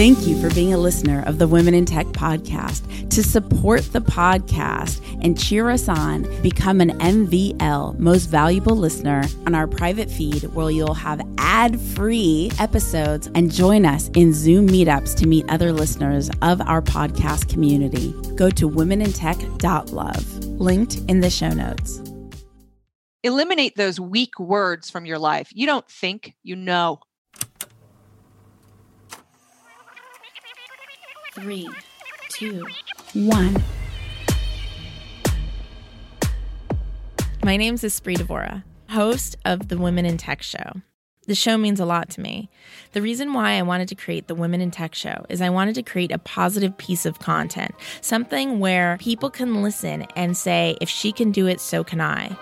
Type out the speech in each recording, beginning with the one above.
Thank you for being a listener of the Women in Tech podcast. To support the podcast and cheer us on, become an MVL, Most Valuable Listener, on our private feed where you'll have ad-free episodes and join us in Zoom meetups to meet other listeners of our podcast community. Go to womenintech.love, linked in the show notes. Eliminate those weak words from your life. You don't think, you know. 3, 2, 1. My name's Espree Devora, host of the Women in Tech Show. The show means a lot to me. The reason why I wanted to create the Women in Tech Show is I wanted to create a positive piece of content, something where people can listen and say, if she can do it, so can I.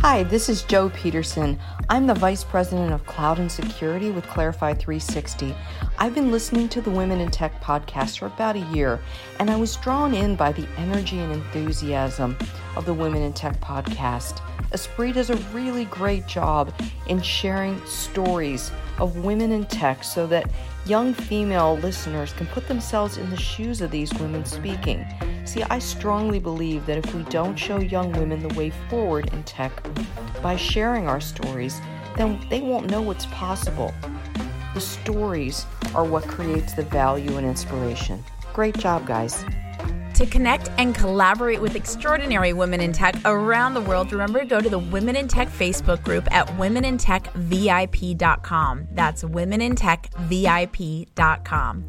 Hi, this is Joe Peterson. I'm the Vice President of Cloud and Security with Clarify 360. I've been listening to the Women in Tech podcast for about a year, and I was drawn in by the energy and enthusiasm of the Women in Tech podcast. Espree does a really great job in sharing stories of women in tech so that young female listeners can put themselves in the shoes of these women speaking. See, I strongly believe that if we don't show young women the way forward in tech by sharing our stories, then they won't know what's possible. The stories are what creates the value and inspiration. Great job, guys. To connect and collaborate with extraordinary women in tech around the world, remember to go to the Women in Tech Facebook group at womenintechvip.com. That's womenintechvip.com.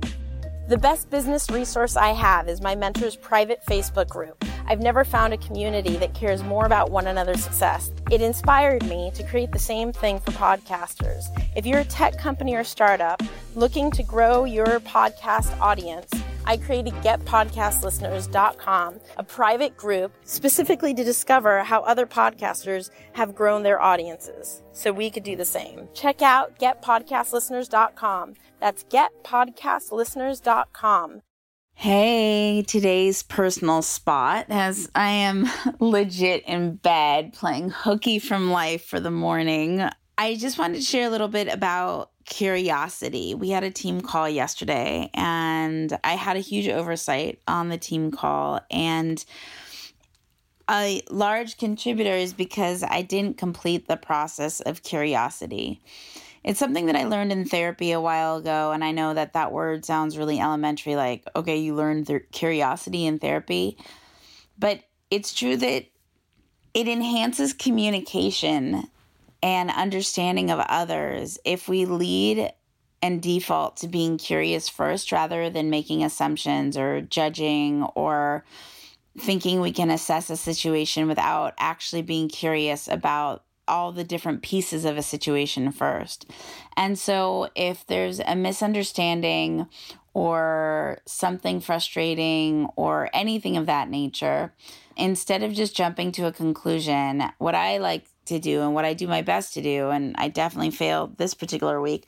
The best business resource I have is my mentor's private Facebook group. I've never found a community that cares more about one another's success. It inspired me to create the same thing for podcasters. If you're a tech company or startup looking to grow your podcast audience, I created getpodcastlisteners.com, a private group specifically to discover how other podcasters have grown their audiences so we could do the same. Check out getpodcastlisteners.com. That's getpodcastlisteners.com. Hey, today's personal spot, as I am legit in bed playing hooky from life for the morning. I just wanted to share a little bit about curiosity. We had a team call yesterday, and I had a huge oversight on the team call. And a large contributor is because I didn't complete the process of curiosity. It's something that I learned in therapy a while ago, and I know that that word sounds really elementary, like, okay, you learned curiosity in therapy. But it's true that it enhances communication and understanding of others if we lead and default to being curious first rather than making assumptions or judging or thinking we can assess a situation without actually being curious about all the different pieces of a situation first. And so if there's a misunderstanding or something frustrating or anything of that nature, instead of just jumping to a conclusion, what I like to do and what I do my best to do, and I definitely failed this particular week,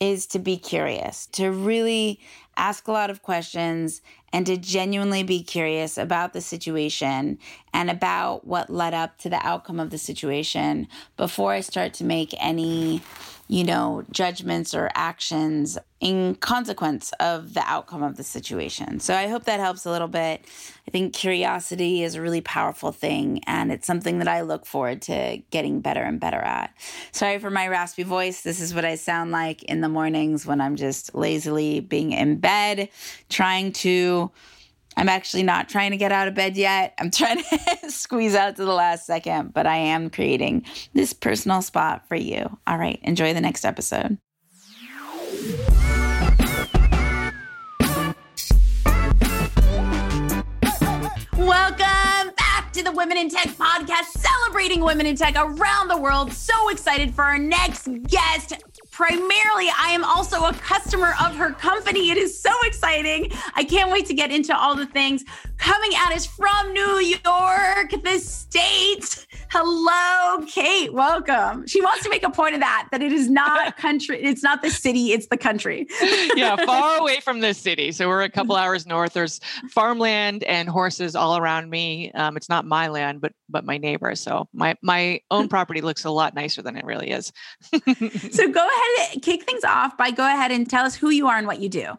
is to be curious, to really ask a lot of questions and to genuinely be curious about the situation and about what led up to the outcome of the situation before I start to make any, judgments or actions in consequence of the outcome of the situation. So I hope that helps a little bit. I think curiosity is a really powerful thing, and it's something that I look forward to getting better and better at. Sorry for my raspy voice. This is what I sound like in the mornings when I'm just lazily being in bed, I'm actually not trying to get out of bed yet. I'm trying to squeeze out to the last second, but I am creating this personal spot for you. All right, enjoy the next episode. Welcome back to the Women in Tech podcast, celebrating women in tech around the world. So excited for our next guest. Primarily, I am also a customer of her company. It is so exciting. I can't wait to get into all the things. Coming at us from New York, the States. Hello, Kate. Welcome. She wants to make a point of that it is not country. It's not the city. It's the country. Yeah, far away from the city. So we're a couple hours north. There's farmland and horses all around me. It's not my land, but my neighbor. So my own property looks a lot nicer than it really is. So go ahead and kick things off by go ahead and tell us who you are and what you do.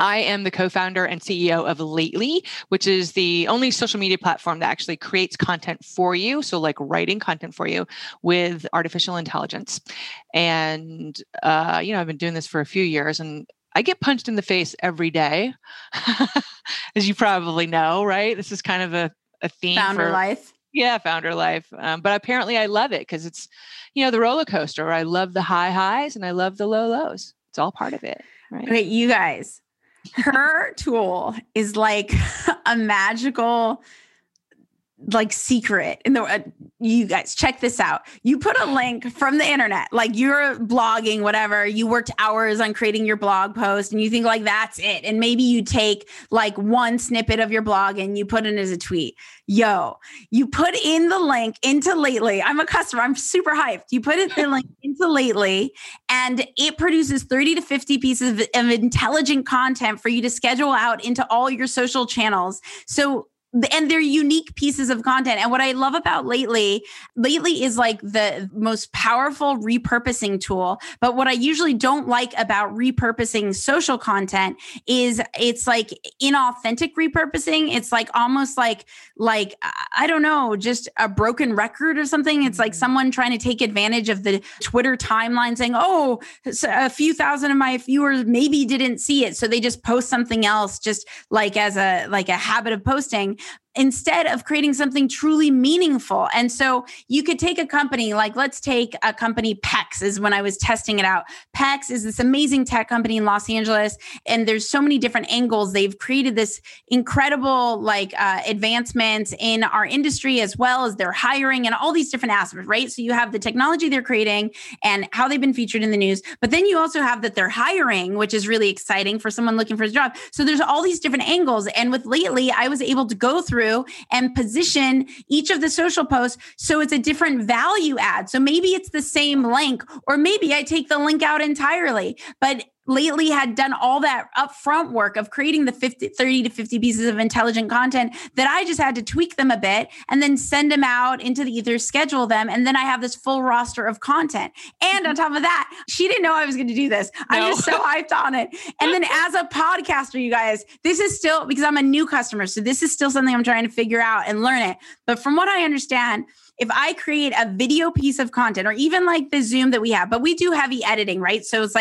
I am the co-founder and CEO of Lately, which is the only social media platform that actually creates content for you. So like writing content for you with artificial intelligence. And, I've been doing this for a few years and I get punched in the face every day, as you probably know, right? This is kind of a theme. Founder life. Yeah, founder life. But apparently I love it because it's, the roller coaster. I love the high highs and I love the low lows. It's all part of it. Right? Okay, you guys. Her tool is like a magical, secret. And you guys check this out. You put a link from the internet, like you're blogging, whatever. You worked hours on creating your blog post, and you think that's it. And maybe you take one snippet of your blog and you put it as a tweet. You put in the link into Lately. I'm a customer. I'm super hyped. You put the link into Lately and it produces 30 to 50 pieces of intelligent content for you to schedule out into all your social channels. And they're unique pieces of content. And what I love about Lately is the most powerful repurposing tool. But what I usually don't like about repurposing social content is it's inauthentic repurposing. It's almost like, I don't know, just a broken record or something. It's like someone trying to take advantage of the Twitter timeline saying, oh, a few thousand of my viewers maybe didn't see it. So they just post something else, just as a habit of posting, instead of creating something truly meaningful. And so you could take a company, let's take a company, Pex is when I was testing it out. Pex is this amazing tech company in Los Angeles. And there's so many different angles. They've created this incredible advancements in our industry, as well as their hiring and all these different aspects, right? So you have the technology they're creating and how they've been featured in the news. But then you also have that they're hiring, which is really exciting for someone looking for a job. So there's all these different angles. And with Lately, I was able to go through and position each of the social posts so it's a different value add. So maybe it's the same link, or maybe I take the link out entirely. But Lately had done all that upfront work of creating the 30 to 50 pieces of intelligent content that I just had to tweak them a bit and then send them out into the ether, schedule them. And then I have this full roster of content. And on top of that, she didn't know I was going to do this. No. I'm just so hyped on it. And then as a podcaster, you guys, this is still, because I'm a new customer, so this is still something I'm trying to figure out and learn it. But from what I understand, if I create a video piece of content, or even the Zoom that we have, but we do heavy editing, right? So it's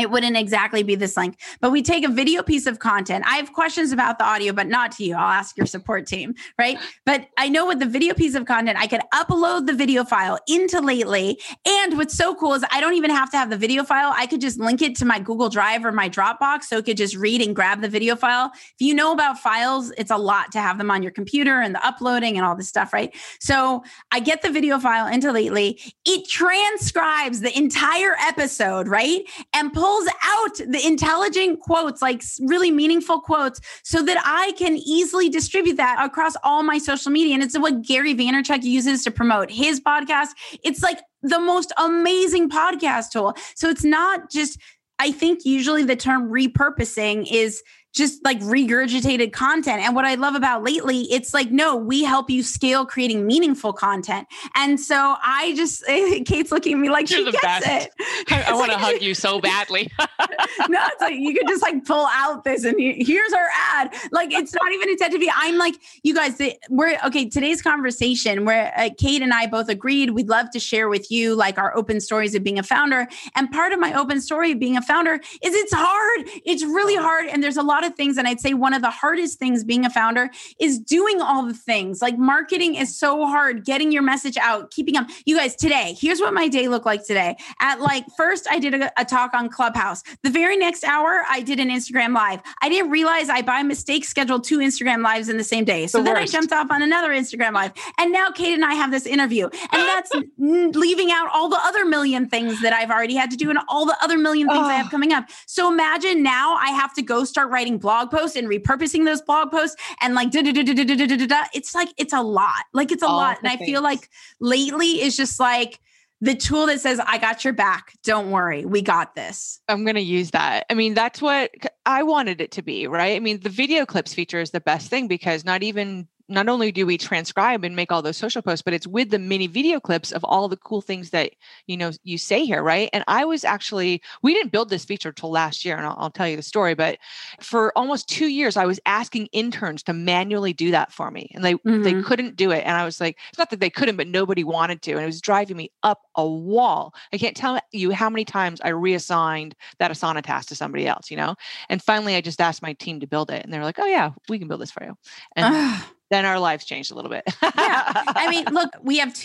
it wouldn't exactly be this link, but we take a video piece of content. I have questions about the audio, but not to you. I'll ask your support team, right? But I know with the video piece of content, I could upload the video file into Lately. And what's so cool is I don't even have to have the video file. I could just link it to my Google Drive or my Dropbox, so it could just read and grab the video file. If you know about files, it's a lot to have them on your computer and the uploading and all this stuff, right? So I get the video file into Lately. It transcribes the entire episode, right? And pulls out the intelligent quotes, really meaningful quotes, so that I can easily distribute that across all my social media. And it's what Gary Vaynerchuk uses to promote his podcast. It's the most amazing podcast tool. So it's not just, I think usually the term repurposing is just regurgitated content. And what I love about Lately, it's no, we help you scale creating meaningful content. And so I just, Kate's looking at me like, you're she gets best. It. I want to hug you so badly. No, it's you could just pull out this and here's our ad. It's not even intended to be, I'm you guys, today's conversation where Kate and I both agreed, we'd love to share with you our open stories of being a founder. And part of my open story of being a founder is it's hard. It's really hard. And there's a lot of things. And I'd say one of the hardest things being a founder is doing all the things. Marketing is so hard, getting your message out, keeping up. You guys, today, here's what my day looked like today. At first I did a talk on Clubhouse. The very next hour, I did an Instagram live. I didn't realize I by mistake scheduled two Instagram lives in the same day. So then I jumped off on another Instagram live. And now Kate and I have this interview, and that's leaving out all the other million things that I've already had to do and all the other million things I have coming up. So imagine now I have to go start writing writing blog posts and repurposing those blog posts and like it's like it's a lot. Like it's a lot. And I feel like lately is just like the tool that says, I got your back. Don't worry. We got this. I'm going to use that. I mean, that's what I wanted it to be, right? I mean, the video clips feature is the best thing because not only do we transcribe and make all those social posts, but it's with the mini video clips of all the cool things that, you know, you say here, right? And I was actually, we didn't build this feature till last year, and I'll tell you the story, but for almost 2 years, I was asking interns to manually do that for me, and they couldn't do it. And I was like, it's not that they couldn't, but nobody wanted to. And it was driving me up a wall. I can't tell you how many times I reassigned that Asana task to somebody else, you know? And finally, I just asked my team to build it. And they were like, oh yeah, we can build this for you. And then our lives changed a little bit. Yeah. I mean, look, we have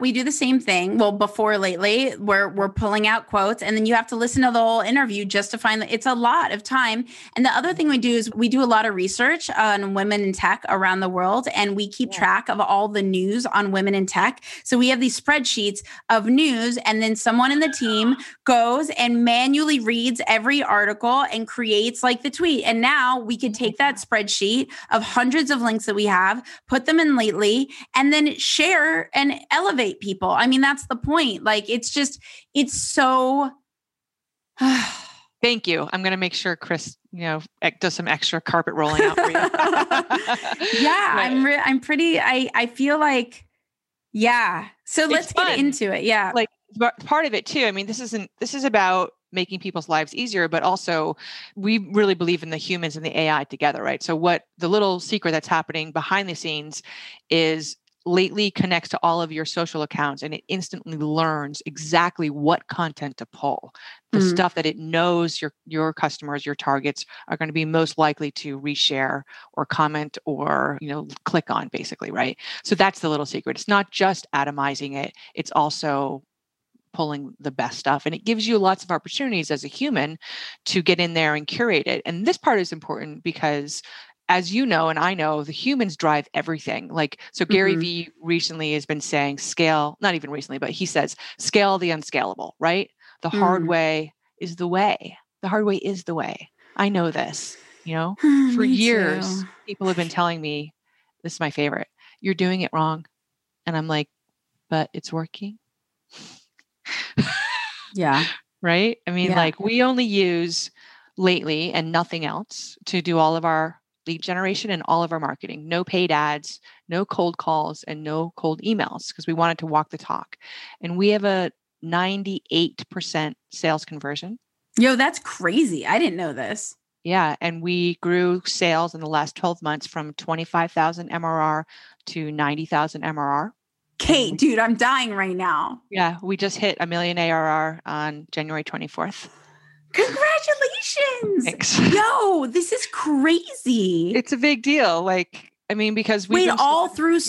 we do the same thing. Well, before lately, we're pulling out quotes, and then you have to listen to the whole interview just to find that it's a lot of time. And the other thing we do is we do a lot of research on women in tech around the world, and we keep track of all the news on women in tech. So we have these spreadsheets of news, and then someone in the team goes and manually reads every article and creates like the tweet. And now we could take that spreadsheet of hundreds of links that we have, put them in lately, and then share and elevate people. I mean, that's the point. Like, it's just, it's so. Thank you. I'm going to make sure Chris, you know, does some extra carpet rolling out for you. Yeah. Right. I'm pretty, I feel like, yeah. So let's get into it. Yeah. Like part of it too. I mean, this is about making people's lives easier, but also we really believe in the humans and the AI together, right? So what the little secret that's happening behind the scenes is Lately connects to all of your social accounts, and it instantly learns exactly what content to pull, the stuff that it knows your customers, your targets are going to be most likely to reshare or comment or, you know, click on basically, right? So that's the little secret. It's not just atomizing it. It's also pulling the best stuff. And it gives you lots of opportunities as a human to get in there and curate it. And this part is important because, as you know, and I know, the humans drive everything. Like, so Gary Vee recently has been saying scale, not even recently, but he says, scale the unscalable, right? The hard way is the way. The hard way is the way. I know this, you know, for years, people have been telling me, this is my favorite, you're doing it wrong. And I'm like, but it's working. Yeah. Right. I mean, like we only use Lately and nothing else to do all of our lead generation and all of our marketing, no paid ads, no cold calls, and no cold emails, because we wanted to walk the talk. And we have a 98% sales conversion. Yo, that's crazy. I didn't know this. Yeah. And we grew sales in the last 12 months from 25,000 MRR to 90,000 MRR. Kate, dude, I'm dying right now. Yeah. We just hit $1 million ARR on January 24th. Congratulations. Thanks. Yo, this is crazy. It's a big deal. Like, I mean, because we only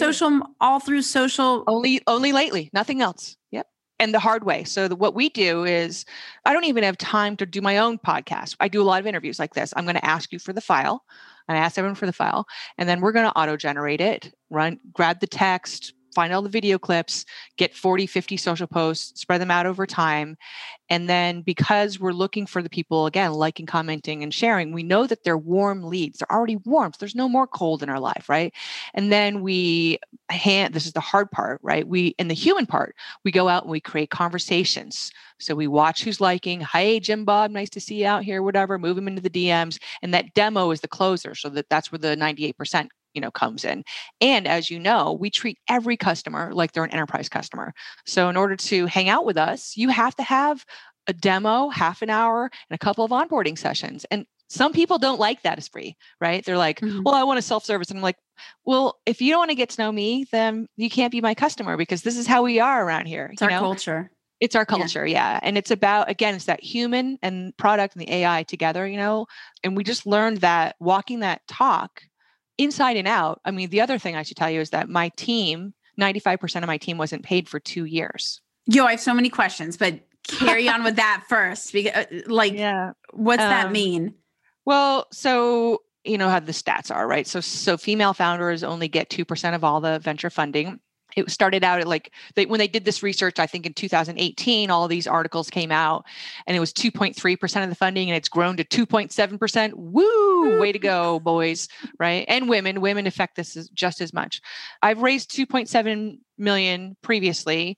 lately, nothing else. Yep. And the hard way. So what we do is, I don't even have time to do my own podcast. I do a lot of interviews like this. I'm going to ask you for the file. I ask everyone for the file, and then we're going to auto-generate it, grab the text, find all the video clips, get 40, 50 social posts, spread them out over time. And then because we're looking for the people, again, liking, commenting, and sharing, we know that they're warm leads. They're already warm. So there's no more cold in our life, right? And then this is the hard part, right? In the human part, we go out and we create conversations. So we watch who's liking, hey, Jim Bob, nice to see you out here, whatever, move them into the DMs. And that demo is the closer. So that's where the 98%, you know, comes in. And as you know, we treat every customer like they're an enterprise customer. So in order to hang out with us, you have to have a demo, half an hour, and a couple of onboarding sessions. And some people don't like that, Espree, right? They're like, well, I want a self-service. And I'm like, well, if you don't want to get to know me, then you can't be my customer, because this is how we are around here. It's our culture. It's our culture. Yeah. And it's about, again, it's that human and product and the AI together, you know, and we just learned that walking that talk inside and out. I mean, the other thing I should tell you is that my team, 95% of my team wasn't paid for 2 years. Yo, I have so many questions, but carry on with that first. What's that mean? Well, so, you know how the stats are, right? So female founders only get 2% of all the venture funding. It started out at when they did this research, I think in 2018, all these articles came out and it was 2.3% of the funding and it's grown to 2.7%. Woo, way to go, boys, right? And women. Women affect this just as much. I've raised $2.7 million previously.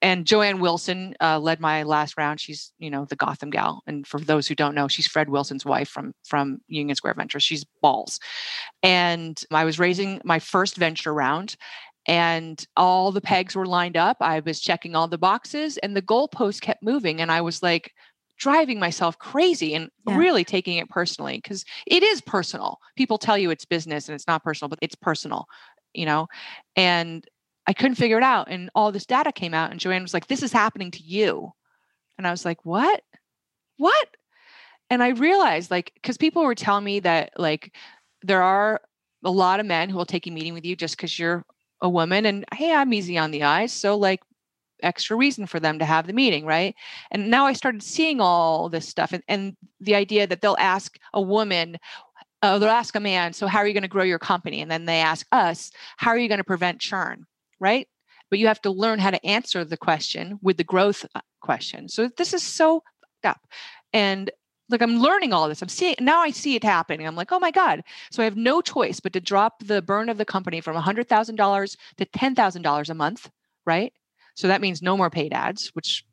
And Joanne Wilson led my last round. She's, the Gotham gal. And for those who don't know, she's Fred Wilson's wife from Union Square Ventures. She's balls. And I was raising my first venture round and all the pegs were lined up. I was checking all the boxes and the goalpost kept moving. And I was driving myself crazy and really taking it personally because it is personal. People tell you it's business and it's not personal, but it's personal, and I couldn't figure it out. And all this data came out and Joanne was like, this is happening to you. And I was like, what? And I realized because people were telling me that there are a lot of men who will take a meeting with you just because you're a woman and hey, I'm easy on the eyes. So extra reason for them to have the meeting. Right. And now I started seeing all this stuff and the idea that they'll ask a woman, they'll ask a man, so how are you going to grow your company? And then they ask us, how are you going to prevent churn? Right? But you have to learn how to answer the question with the growth question. So this is so fucked up. And I'm learning all this. Now I see it happening. I'm oh my God. So I have no choice but to drop the burn of the company from $100,000 to $10,000 a month. Right? So that means no more paid ads, which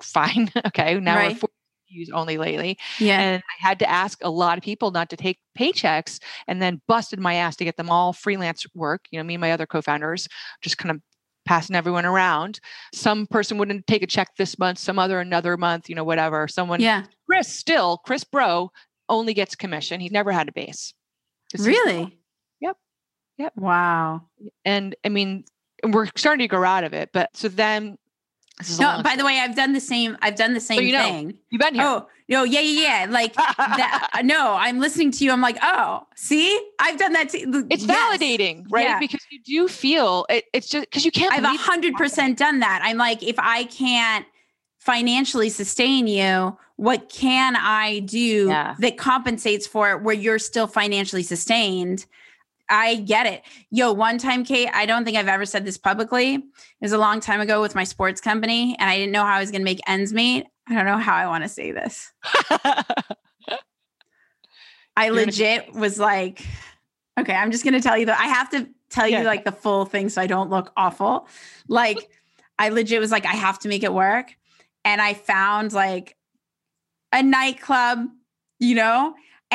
fine. Okay. Now we're forced to use only Lately. Yeah. And I had to ask a lot of people not to take paychecks and then busted my ass to get them all freelance work. Me and my other co-founders just kind of passing everyone around. Some person wouldn't take a check this month, some other, another month, whatever. Chris Bro only gets commission. He's never had a base. Really? Yep. Wow. And we're starting to grow out of it, but so then. The way, I've done the same thing. You've been here. Oh, no. Yeah. I'm listening to you. I'm see, I've done that. It's validating, right? Yeah. Because you do feel it. It's just because you can't. I've 100% done that. I'm if I can't financially sustain you, what can I do that compensates for it where you're still financially sustained? I get it. One time, Kate, I don't think I've ever said this publicly. It was a long time ago with my sports company and I didn't know how I was going to make ends meet. I don't know how I want to say this. I legit was okay, I'm just going to tell you that I have to tell you the full thing. So I don't look awful. I legit was I have to make it work. And I found a nightclub,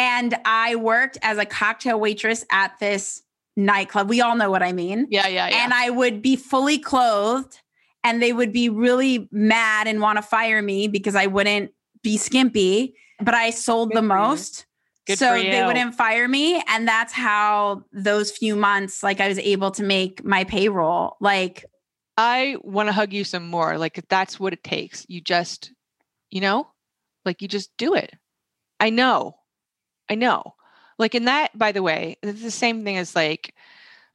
and I worked as a cocktail waitress at this nightclub. We all know what I mean. Yeah. And I would be fully clothed and they would be really mad and want to fire me because I wouldn't be skimpy, but I sold the most. So they wouldn't fire me. And that's how those few months, I was able to make my payroll. I want to hug you some more. That's what it takes. You just, you just do it. I know. In that, by the way, it's the same thing as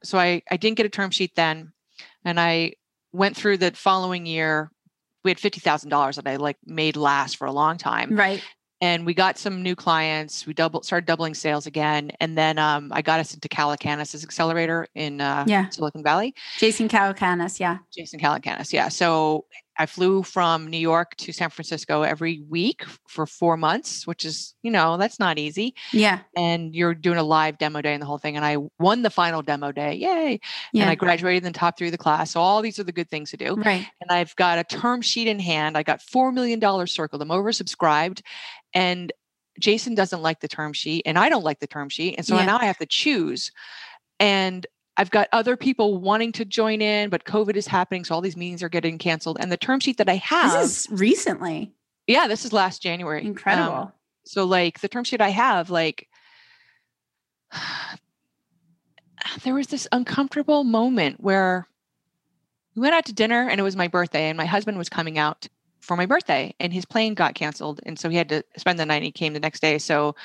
so I didn't get a term sheet then. And I went through the following year, we had $50,000 that I made last for a long time. Right. And we got some new clients. We started doubling sales again. And then I got us into Calacanis' accelerator in Silicon Valley. Jason Calacanis. Yeah. Jason Calacanis. Yeah. So I flew from New York to San Francisco every week for 4 months, which is, that's not easy. Yeah. And you're doing a live demo day and the whole thing. And I won the final demo day. Yay. Yeah. And I graduated in the top 3 of the class. So all these are the good things to do. Right. And I've got a term sheet in hand. I got $4 million circled. I'm oversubscribed. And Jason doesn't like the term sheet and I don't like the term sheet. And so now I have to choose. And I've got other people wanting to join in, but COVID is happening. So all these meetings are getting canceled. And the term sheet that I have. This is recently. Yeah, this is last January. Incredible. The term sheet I have, there was this uncomfortable moment where we went out to dinner and it was my birthday and my husband was coming out for my birthday and his plane got canceled. And so he had to spend the night and he came the next day. So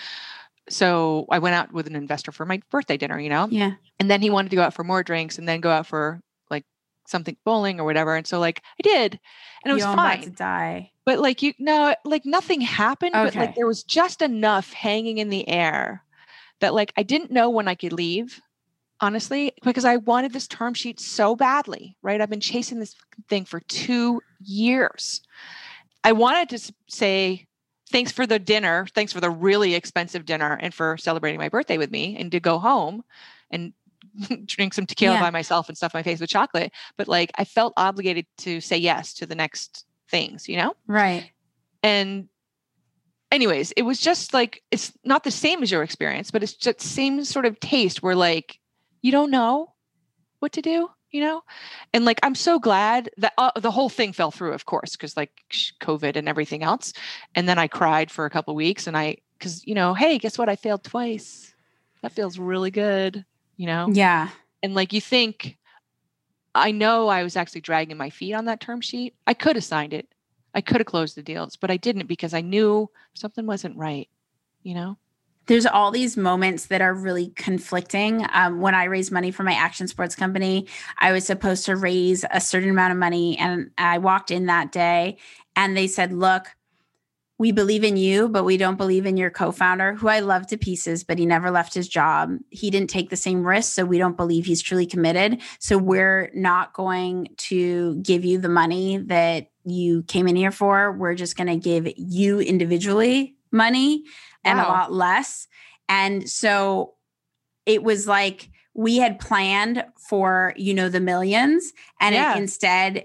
I went out with an investor for my birthday dinner, Yeah. And then he wanted to go out for more drinks and then go out for something bowling or whatever. And so I did, and it was fine. About to die. But nothing happened, okay. But there was just enough hanging in the air that I didn't know when I could leave, honestly, because I wanted this term sheet so badly, right? I've been chasing this thing for 2 years. I wanted to say, thanks for the dinner. Thanks for the really expensive dinner and for celebrating my birthday with me, and to go home and drink some tequila by myself and stuff my face with chocolate. But like, I felt obligated to say yes to the next things, you know? Right. And anyways, it was just like, it's not the same as your experience, but it's just same sort of taste where like, you don't know what to do, you know? And like, I'm so glad that the whole thing fell through, of course, because like COVID and everything else. And then I cried for a couple of weeks and because, you know, hey, guess what? I failed twice. That feels really good, you know? Yeah. And like, you think, I know I was actually dragging my feet on that term sheet. I could have signed it. I could have closed the deals, but I didn't because I knew something wasn't right, you know? There's all these moments that are really conflicting. When I raised money for my action sports company, I was supposed to raise a certain amount of money. And I walked in that day and they said, look, we believe in you, but we don't believe in your co-founder, who I love to pieces, but he never left his job. He didn't take the same risk. So we don't believe he's truly committed. So we're not going to give you the money that you came in here for. We're just going to give you individually money. And a lot less. And so it was like we had planned for, you know, the millions. And instead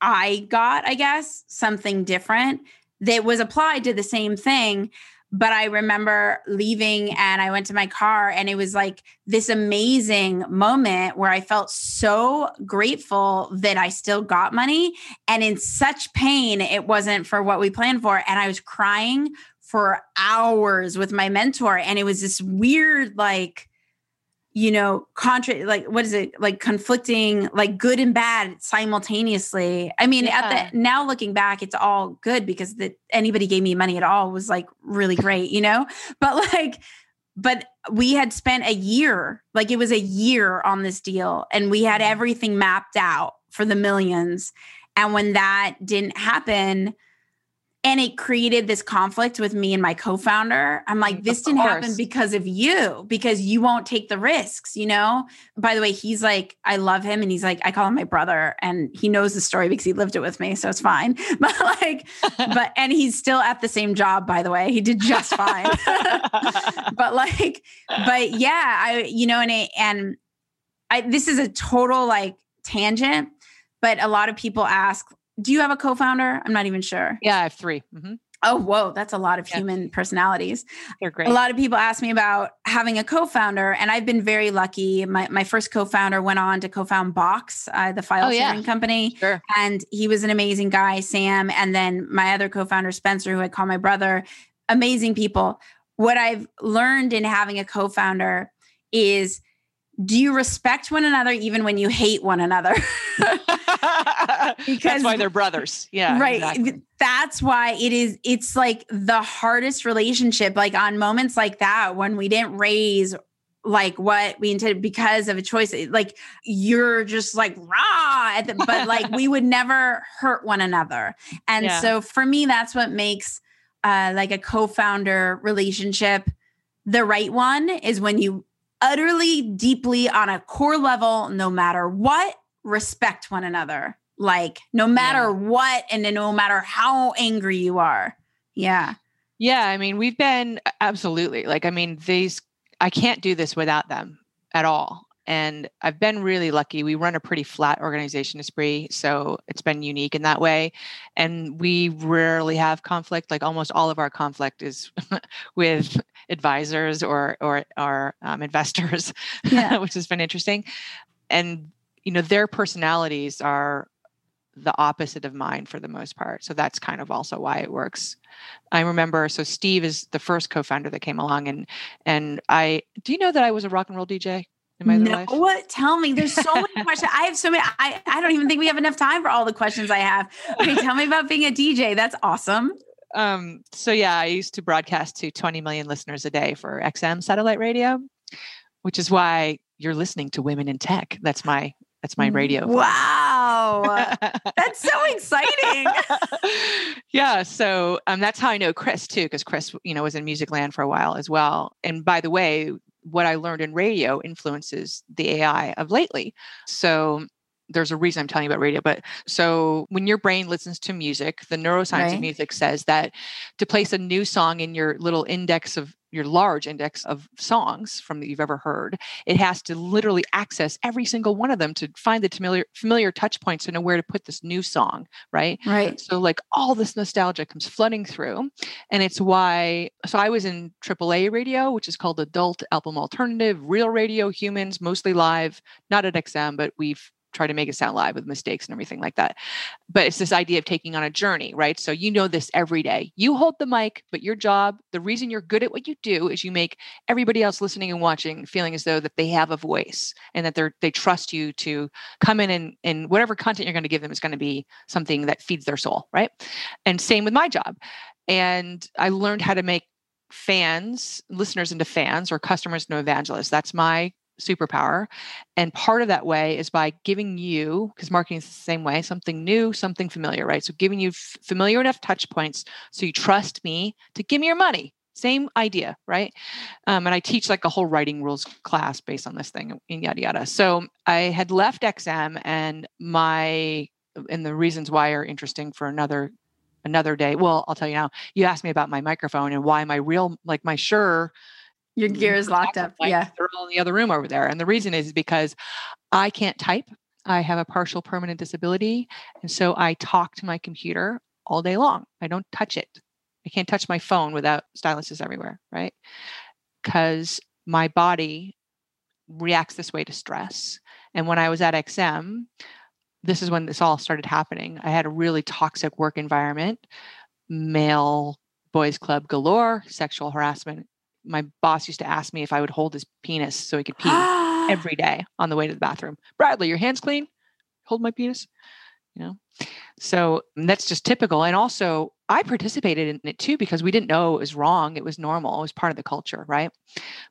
I got, I guess, something different that was applied to the same thing. But I remember leaving and I went to my car and it was like this amazing moment where I felt so grateful that I still got money, and in such pain, it wasn't for what we planned for. And I was crying for hours with my mentor. And it was this weird, like, you know, conflicting, like good and bad simultaneously. I mean, now looking back, it's all good because that anybody gave me money at all was like really great, you know, but we had spent a year, like it was a year on this deal, and we had everything mapped out for the millions. And when that didn't happen, and it created this conflict with me and my co-founder. I'm like, this didn't happen because of you, because you won't take the risks, you know? By the way, he's like, I love him. And he's like, I call him my brother. And he knows the story because he lived it with me. So it's fine. But like, and he's still at the same job, by the way. He did just fine. This is a total like tangent, but a lot of people ask, do you have a co-founder? I'm not even sure. Yeah, I have 3. Mm-hmm. Oh, whoa. That's a lot of human personalities. They're great. A lot of people ask me about having a co-founder, and I've been very lucky. My first co-founder went on to co-found Box, the file sharing company. Sure. And he was an amazing guy, Sam. And then my other co-founder, Spencer, who I call my brother, amazing people. What I've learned in having a co-founder is, do you respect one another even when you hate one another? Because that's why they're brothers. Yeah. Right. Exactly. That's why it's like the hardest relationship, like on moments like that, when we didn't raise like what we intended because of a choice, like you're just like rah, but like we would never hurt one another. And so for me, that's what makes like a co-founder relationship the right one, is when you utterly, deeply on a core level, no matter what, respect one another. Like no matter what, and then no matter how angry you are. Yeah. Yeah. I mean, we've been absolutely like, I mean, I can't do this without them at all. And I've been really lucky. We run a pretty flat organization, Espree, so it's been unique in that way. And we rarely have conflict. Like almost all of our conflict is with advisors or our investors, which has been interesting. And, you know, their personalities are the opposite of mine for the most part. So that's kind of also why it works. I remember, so Steve is the first co-founder that came along. And I, do you know that I was a rock and roll DJ? Life? What? Tell me. There's so many questions. I have so many. I don't even think we have enough time for all the questions I have. Okay, tell me about being a DJ. That's awesome. So yeah, I used to broadcast to 20 million listeners a day for XM satellite radio, which is why you're listening to Women in Tech. That's my radio. Wow. That's so exciting. Yeah. So that's how I know Chris too, because Chris, you know, was in Musicland for a while as well. And by the way, what I learned in radio influences the AI of Lately. So there's a reason I'm telling you about radio. But so when your brain listens to music, the neuroscience of music says that to place a new song in your little index of your large index of songs from that you've ever heard, it has to literally access every single one of them to find the familiar touch points to know where to put this new song. Right. Right. So like all this nostalgia comes flooding through. And it's why, so I was in AAA radio, which is called Adult Album Alternative, Real Radio, Humans, mostly live, not at XM, but we've try to make it sound live with mistakes and everything like that. But it's this idea of taking on a journey, right? So you know this every day. You hold the mic, but your job, the reason you're good at what you do is you make everybody else listening and watching feeling as though that they have a voice and that they trust you to come in and whatever content you're going to give them is going to be something that feeds their soul, right? And same with my job. And I learned how to make fans, listeners into fans or customers into evangelists. That's my superpower. And part of that way is by giving you, because marketing is the same way, something new, something familiar, right? So giving you familiar enough touch points so you trust me to give me your money. Same idea, right? And I teach like a whole writing rules class based on this thing and yada, yada. So I had left XM and the reasons why are interesting for another day. Well, I'll tell you now, you asked me about my microphone and why my real, like my Shure. Your gear is locked up. Yeah. They're all in the other room over there. And the reason is because I can't type. I have a partial permanent disability. And so I talk to my computer all day long. I don't touch it. I can't touch my phone without styluses everywhere, right? Because my body reacts this way to stress. And when I was at XM, this is when this all started happening. I had a really toxic work environment, male boys club galore, sexual harassment. My boss used to ask me if I would hold his penis so he could pee every day on the way to the bathroom. Bradley, your hands clean? Hold my penis? You know? So that's just typical. And also I participated in it too, because we didn't know it was wrong. It was normal. It was part of the culture. Right.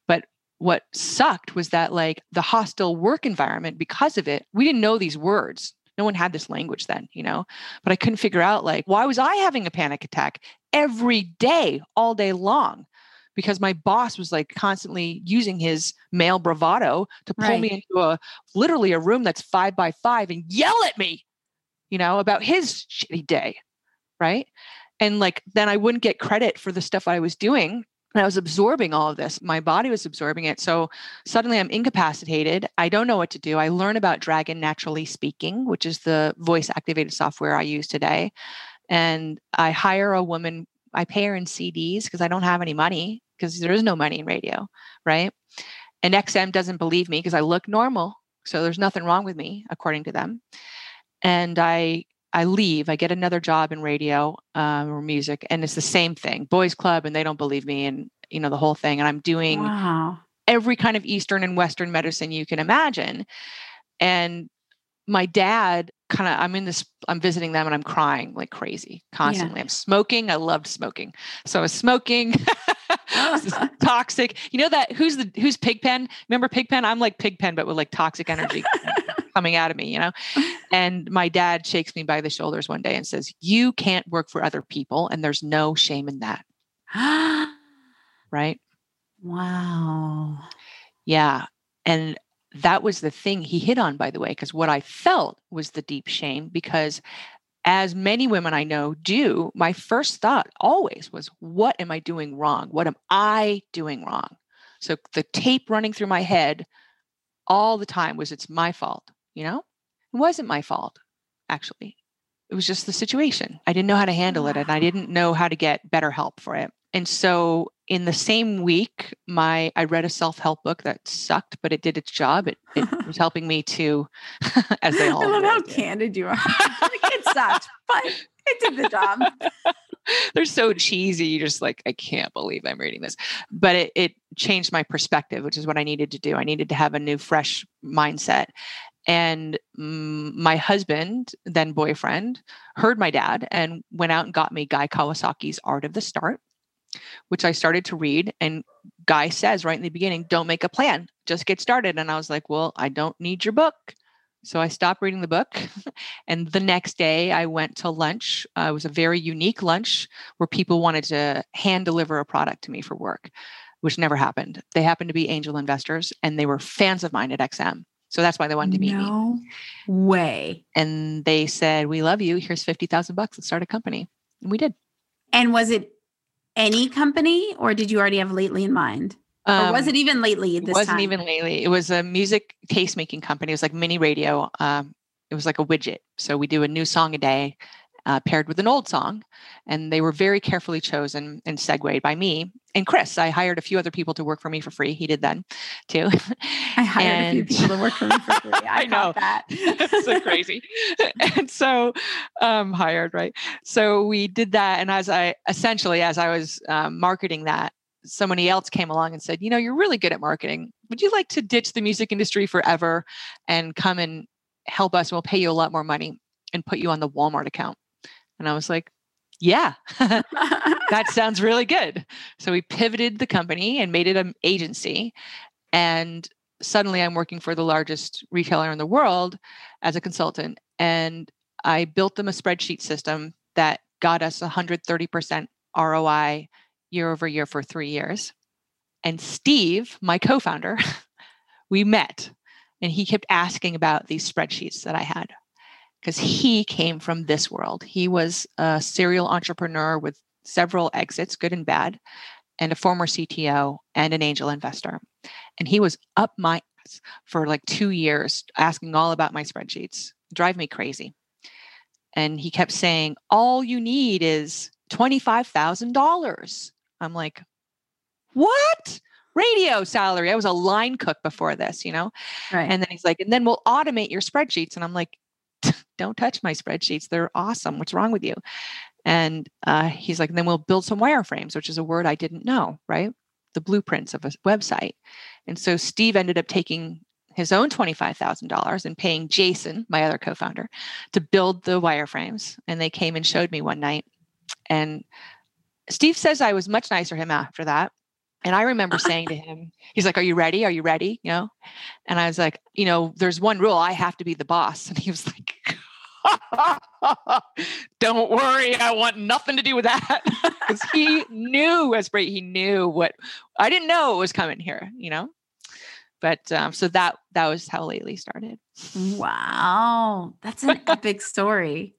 But what sucked was that like the hostile work environment, because of it, we didn't know these words. No one had this language then, you know, but I couldn't figure out like, why was I having a panic attack every day, all day long? Because my boss was like constantly using his male bravado to pull me into literally a room that's 5x5 and yell at me, you know, about his shitty day. Right. And like, then I wouldn't get credit for the stuff I was doing. And I was absorbing all of this. My body was absorbing it. So suddenly I'm incapacitated. I don't know what to do. I learn about Dragon Naturally Speaking, which is the voice activated software I use today. And I hire a woman. I pay her in CDs because I don't have any money, because there is no money in radio, right? And XM doesn't believe me because I look normal. So there's nothing wrong with me, according to them. And I leave. I get another job in radio or music, and it's the same thing. Boys Club, and they don't believe me, and you know the whole thing. And I'm doing every kind of Eastern and Western medicine you can imagine. And my dad I'm visiting them and I'm crying like crazy constantly. Yeah. I'm smoking. I loved smoking. So I was smoking. This is toxic. You know that who's Pigpen? Remember Pigpen? I'm like Pigpen, but with like toxic energy coming out of me, you know? And my dad shakes me by the shoulders one day and says, "You can't work for other people. And there's no shame in that." Right. Wow. Yeah. And that was the thing he hit on, by the way, because what I felt was the deep shame, because as many women I know do, my first thought always was, what am I doing wrong? What am I doing wrong? So the tape running through my head all the time was, it's my fault, you know? It wasn't my fault, actually. It was just the situation. I didn't know how to handle it, and I didn't know how to get better help for it. And so in the same week, I read a self-help book that sucked, but it did its job. It was helping me to, as they all. I love how candid you are. It sucked, but it did the job. They're so cheesy. You're just like, I can't believe I'm reading this. But it changed my perspective, which is what I needed to do. I needed to have a new, fresh mindset. And my husband, then boyfriend, heard my dad and went out and got me Guy Kawasaki's Art of the Start, which I started to read. And Guy says right in the beginning, don't make a plan, just get started. And I was like, well, I don't need your book. So I stopped reading the book. And the next day I went to lunch. It was a very unique lunch where people wanted to hand deliver a product to me for work. which never happened. They happened to be angel investors and they were fans of mine at XM. So that's why they wanted to meet me. No way. And they said, "We love you. Here's $50,000. Let's start a company." And we did. And was it any company, or did you already have Lately in mind? Or was it even Lately at this time? It wasn't even Lately. It was a music taste-making company. It was like mini radio. It was like a widget. So we do a new song a day paired with an old song. And they were very carefully chosen and segued by me. And Chris, I hired a few other people to work for me for free. He did then too. I hired a few people to work for me for free. I know that. That's so crazy. And so hired, right? So we did that. And as I was marketing that, somebody else came along and said, "You know, you're really good at marketing. Would you like to ditch the music industry forever and come and help us? We'll pay you a lot more money and put you on the Walmart account." And I was like, "Yeah, that sounds really good." So we pivoted the company and made it an agency. And suddenly I'm working for the largest retailer in the world as a consultant. And I built them a spreadsheet system that got us 130% ROI year over year for 3 years. And Steve, my co-founder, we met, and he kept asking about these spreadsheets that I had, because he came from this world. He was a serial entrepreneur with several exits, good and bad, and a former CTO and an angel investor. And he was up my ass for like 2 years asking all about my spreadsheets. Drive me crazy. And he kept saying, "All you need is $25,000. I'm like, "What? Radio salary?" I was a line cook before this, you know? Right. And then he's like, "And then we'll automate your spreadsheets." And I'm like, "Don't touch my spreadsheets. They're awesome. What's wrong with you?" And he's like, "Then we'll build some wireframes," which is a word I didn't know, right? The blueprints of a website. And so Steve ended up taking his own $25,000 and paying Jason, my other co-founder, to build the wireframes. And they came and showed me one night. And Steve says I was much nicer to him after that. And I remember saying to him, he's like, "Are you ready? Are you ready?" You know? And I was like, "You know, there's one rule. I have to be the boss." And he was like, "Don't worry, I want nothing to do with that." Because he knew, Espree, he knew what I didn't know was coming here, you know. But so that was how Lately started. Wow, that's an epic story.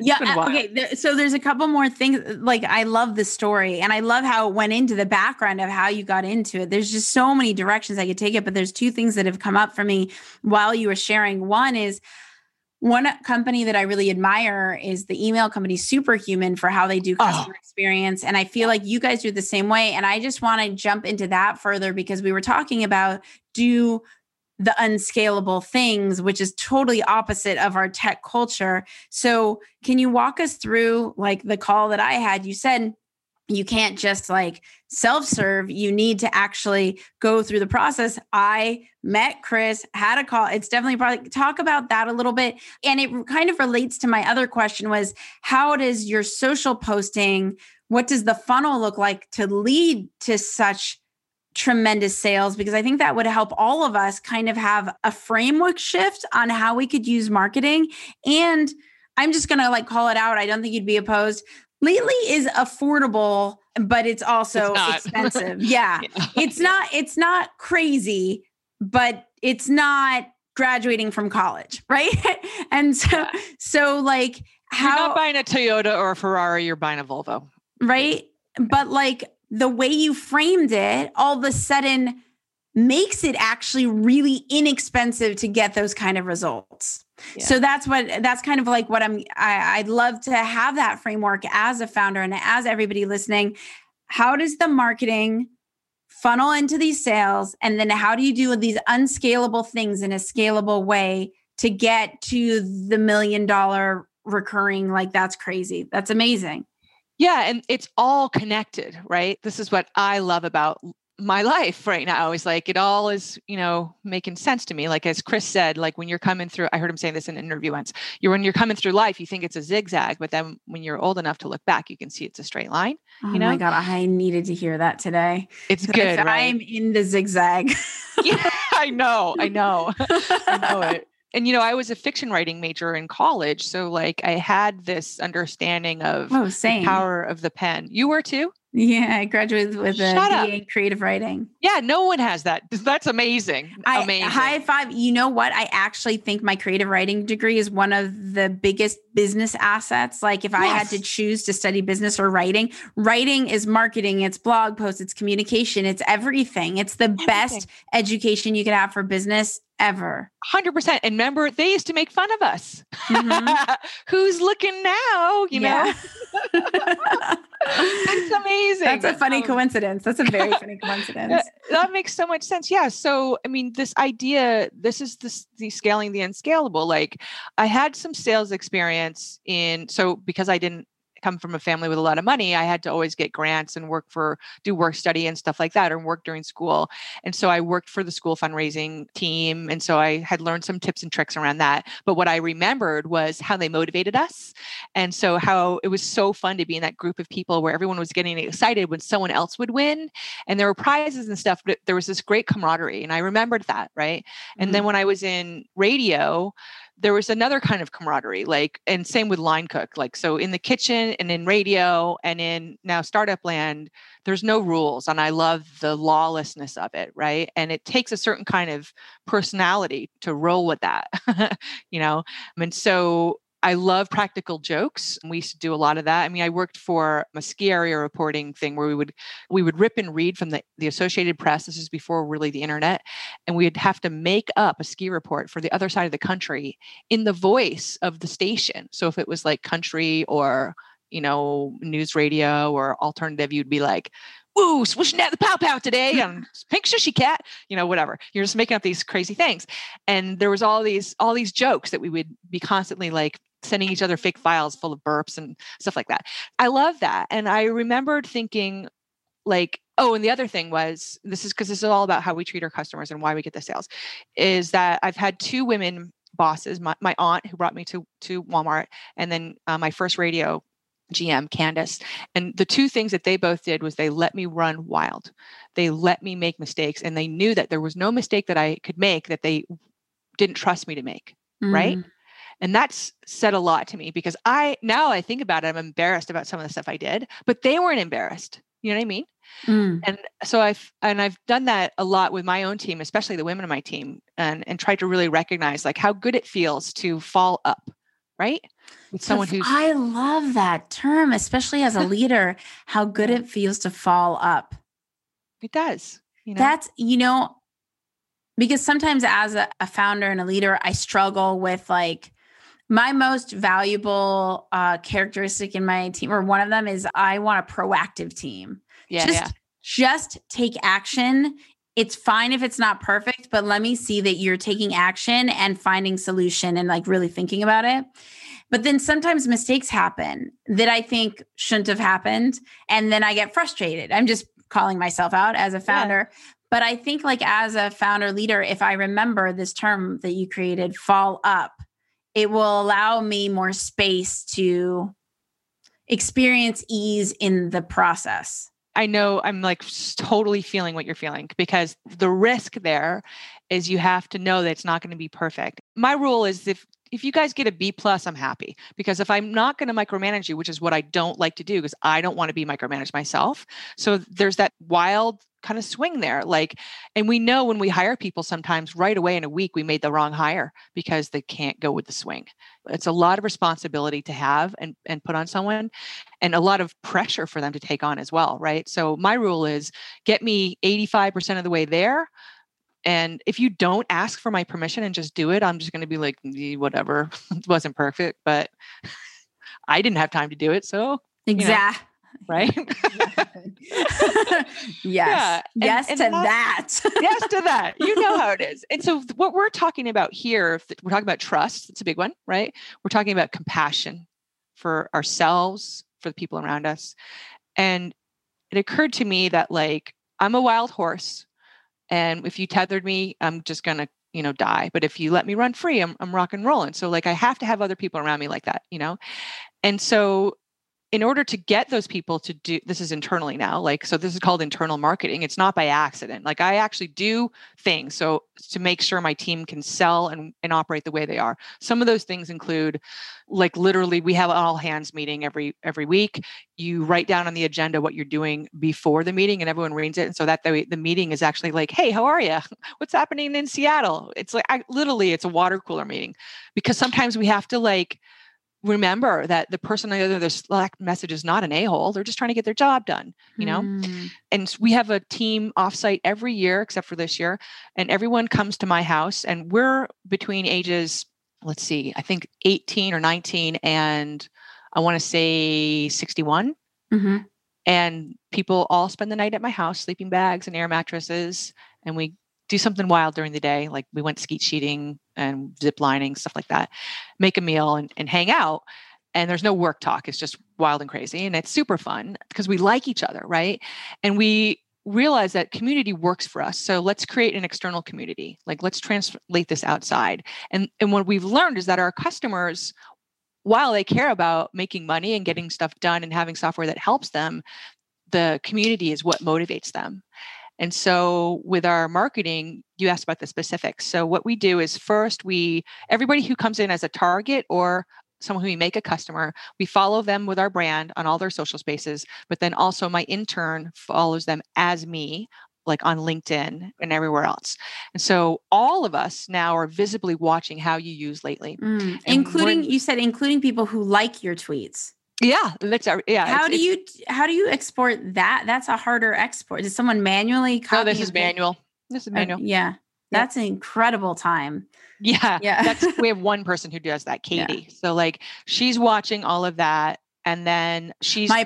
Yeah. Okay. So there's a couple more things. Like, I love the story, and I love how it went into the background of how you got into it. There's just so many directions I could take it, but there's two things that have come up for me while you were sharing. One company that I really admire is the email company Superhuman for how they do customer experience. And I feel like you guys do the same way. And I just want to jump into that further, because we were talking about do the unscalable things, which is totally opposite of our tech culture. So can you walk us through like the call that I had? You said you can't just like self-serve. You need to actually go through the process. I met Chris, had a call. It's definitely probably talk about that a little bit. And it kind of relates to my other question was, how does your social posting, what does the funnel look like to lead to such tremendous sales? Because I think that would help all of us kind of have a framework shift on how we could use marketing. And I'm just going to like call it out. I don't think you'd be opposed. Lately is affordable, but it's also expensive. Yeah. It's not crazy, but it's not graduating from college, right? And so like how you're not buying a Toyota or a Ferrari, you're buying a Volvo. Right? But like the way you framed it all of a sudden makes it actually really inexpensive to get those kind of results. Yeah. So that's kind of like what I'd love to have that framework as a founder and as everybody listening. How does the marketing funnel into these sales? And then how do you do these unscalable things in a scalable way to get to the $1 million recurring? Like, that's crazy. That's amazing. Yeah. And it's all connected, right? This is what I love about my life right now is like, it all is, you know, making sense to me. Like, as Chris said, like when you're coming through, I heard him saying this in an interview once, when you're coming through life, you think it's a zigzag, but then when you're old enough to look back, you can see it's a straight line. You know? Oh my God. I needed to hear that today. It's good. Right? I'm in the zigzag. Yeah, I know. I know it. And, you know, I was a fiction writing major in college. So like I had this understanding of the power of the pen. You were too? Yeah, I graduated with a BA in creative writing. Yeah, no one has that. That's amazing. High five. You know what? I actually think my creative writing degree is one of the biggest business assets. Like if I had to choose to study business or writing, writing is marketing, it's blog posts, it's communication, it's everything. It's the best education you could have for business ever. 100%. And remember, they used to make fun of us. Mm-hmm. Who's looking now, you know? That's amazing. That's a funny coincidence. That's a very funny coincidence. That makes so much sense. Yeah. So, I mean, this idea, this is the scaling the unscalable. Like I had some sales experience because I didn't come from a family with a lot of money, I had to always get grants and do work study and stuff like that, or work during school. And so I worked for the school fundraising team. And so I had learned some tips and tricks around that. But what I remembered was how they motivated us. And so how it was so fun to be in that group of people where everyone was getting excited when someone else would win. And there were prizes and stuff, but there was this great camaraderie. And I remembered that, right? Mm-hmm. And then when I was in radio, there was another kind of camaraderie, and same with line cook, so in the kitchen and in radio and in now startup land, there's no rules. And I love the lawlessness of it. Right. And it takes a certain kind of personality to roll with that, and so I love practical jokes. We used to do a lot of that. I mean, I worked for a ski area reporting thing where we would rip and read from the Associated Press. This is before really the internet. And we'd have to make up a ski report for the other side of the country in the voice of the station. So if it was country or, news radio or alternative, you'd be like, "Ooh, swishing out the pow pow today on pink shishy cat," whatever. You're just making up these crazy things. And there was all these jokes that we would be constantly sending each other fake files full of burps and stuff like that. I love that. And I remembered thinking and the other thing was, this is all about how we treat our customers and why we get the sales, is that I've had two women bosses, my aunt who brought me to Walmart, and then my first radio GM, Candace. And the two things that they both did was they let me run wild. They let me make mistakes, and they knew that there was no mistake that I could make that they didn't trust me to make. Mm-hmm. Right. And that's said a lot to me because now I think about it, I'm embarrassed about some of the stuff I did, but they weren't embarrassed. You know what I mean? Mm. And so I've done that a lot with my own team, especially the women on my team, and tried to really recognize how good it feels to fall up. Right? With someone I love that term, especially as a leader, how good it feels to fall up. It does. Because sometimes as a founder and a leader, I struggle with my most valuable characteristic in my team, or one of them is I want a proactive team. Yeah, just take action. It's fine if it's not perfect, but let me see that you're taking action and finding solution and really thinking about it. But then sometimes mistakes happen that I think shouldn't have happened. And then I get frustrated. I'm just calling myself out as a founder. Yeah. But I think as a founder leader, if I remember this term that you created, fall up, it will allow me more space to experience ease in the process. I know I'm totally feeling what you're feeling, because the risk there is you have to know that it's not going to be perfect. My rule is if you guys get a B+, I'm happy, because if I'm not going to micromanage you, which is what I don't like to do because I don't want to be micromanaged myself. So there's that wild kind of swing there. And we know when we hire people, sometimes right away in a week, we made the wrong hire because they can't go with the swing. It's a lot of responsibility to have and put on someone, and a lot of pressure for them to take on as well. Right. So my rule is get me 85% of the way there. And if you don't ask for my permission and just do it, I'm just going to be whatever, it wasn't perfect, but I didn't have time to do it. So exactly. Right? Yes. Yeah. Yes to that. You know how it is. And so what we're talking about here, we're talking about trust. It's a big one, right? We're talking about compassion for ourselves, for the people around us. And it occurred to me that I'm a wild horse, and if you tethered me, I'm just going to die. But if you let me run free, I'm rock and rolling. So I have to have other people around me like that. And so in order to get those people to do, this is internally now, like, so this is called internal marketing. It's not by accident. Like, I actually do things so to make sure my team can sell and operate the way they are. Some of those things include, like, literally we have an all hands meeting every week. You write down on the agenda what you're doing before the meeting and everyone reads it. And so that the meeting is actually like, hey, how are you? What's happening in Seattle? It's like, literally it's a water cooler meeting, because sometimes we have to, like, remember that the person on the other end of the Slack message is not an a-hole. They're just trying to get their job done, you know? And we have a team offsite every year, except for this year. And everyone comes to my house, and we're between ages, let's see, I think 18 or 19, and I want to say 61. Mm-hmm. And people all spend the night at my house, sleeping bags and air mattresses. And we do something wild during the day. Like, we went skeet sheeting and zip lining, stuff like that, make a meal and hang out. And there's no work talk. It's just wild and crazy. And it's super fun because we like each other. Right. And we realize that community works for us. So let's create an external community. Like, let's translate this outside. And what we've learned is that our customers, while they care about making money and getting stuff done and having software that helps them, the community is what motivates them. And so with our marketing, you asked about the specifics. So what we do is, first, everybody who comes in as a target or someone who we make a customer, we follow them with our brand on all their social spaces, but then also my intern follows them as me, like on LinkedIn and everywhere else. And so all of us now are visibly watching how you use Lately. Including people who like your tweets. Yeah. How do you export that? That's a harder export. Does someone manually copy? No, this is manual. Yeah. That's an incredible time. Yeah. We have one person who does that, Katie. Yeah. So, like, she's watching all of that. And then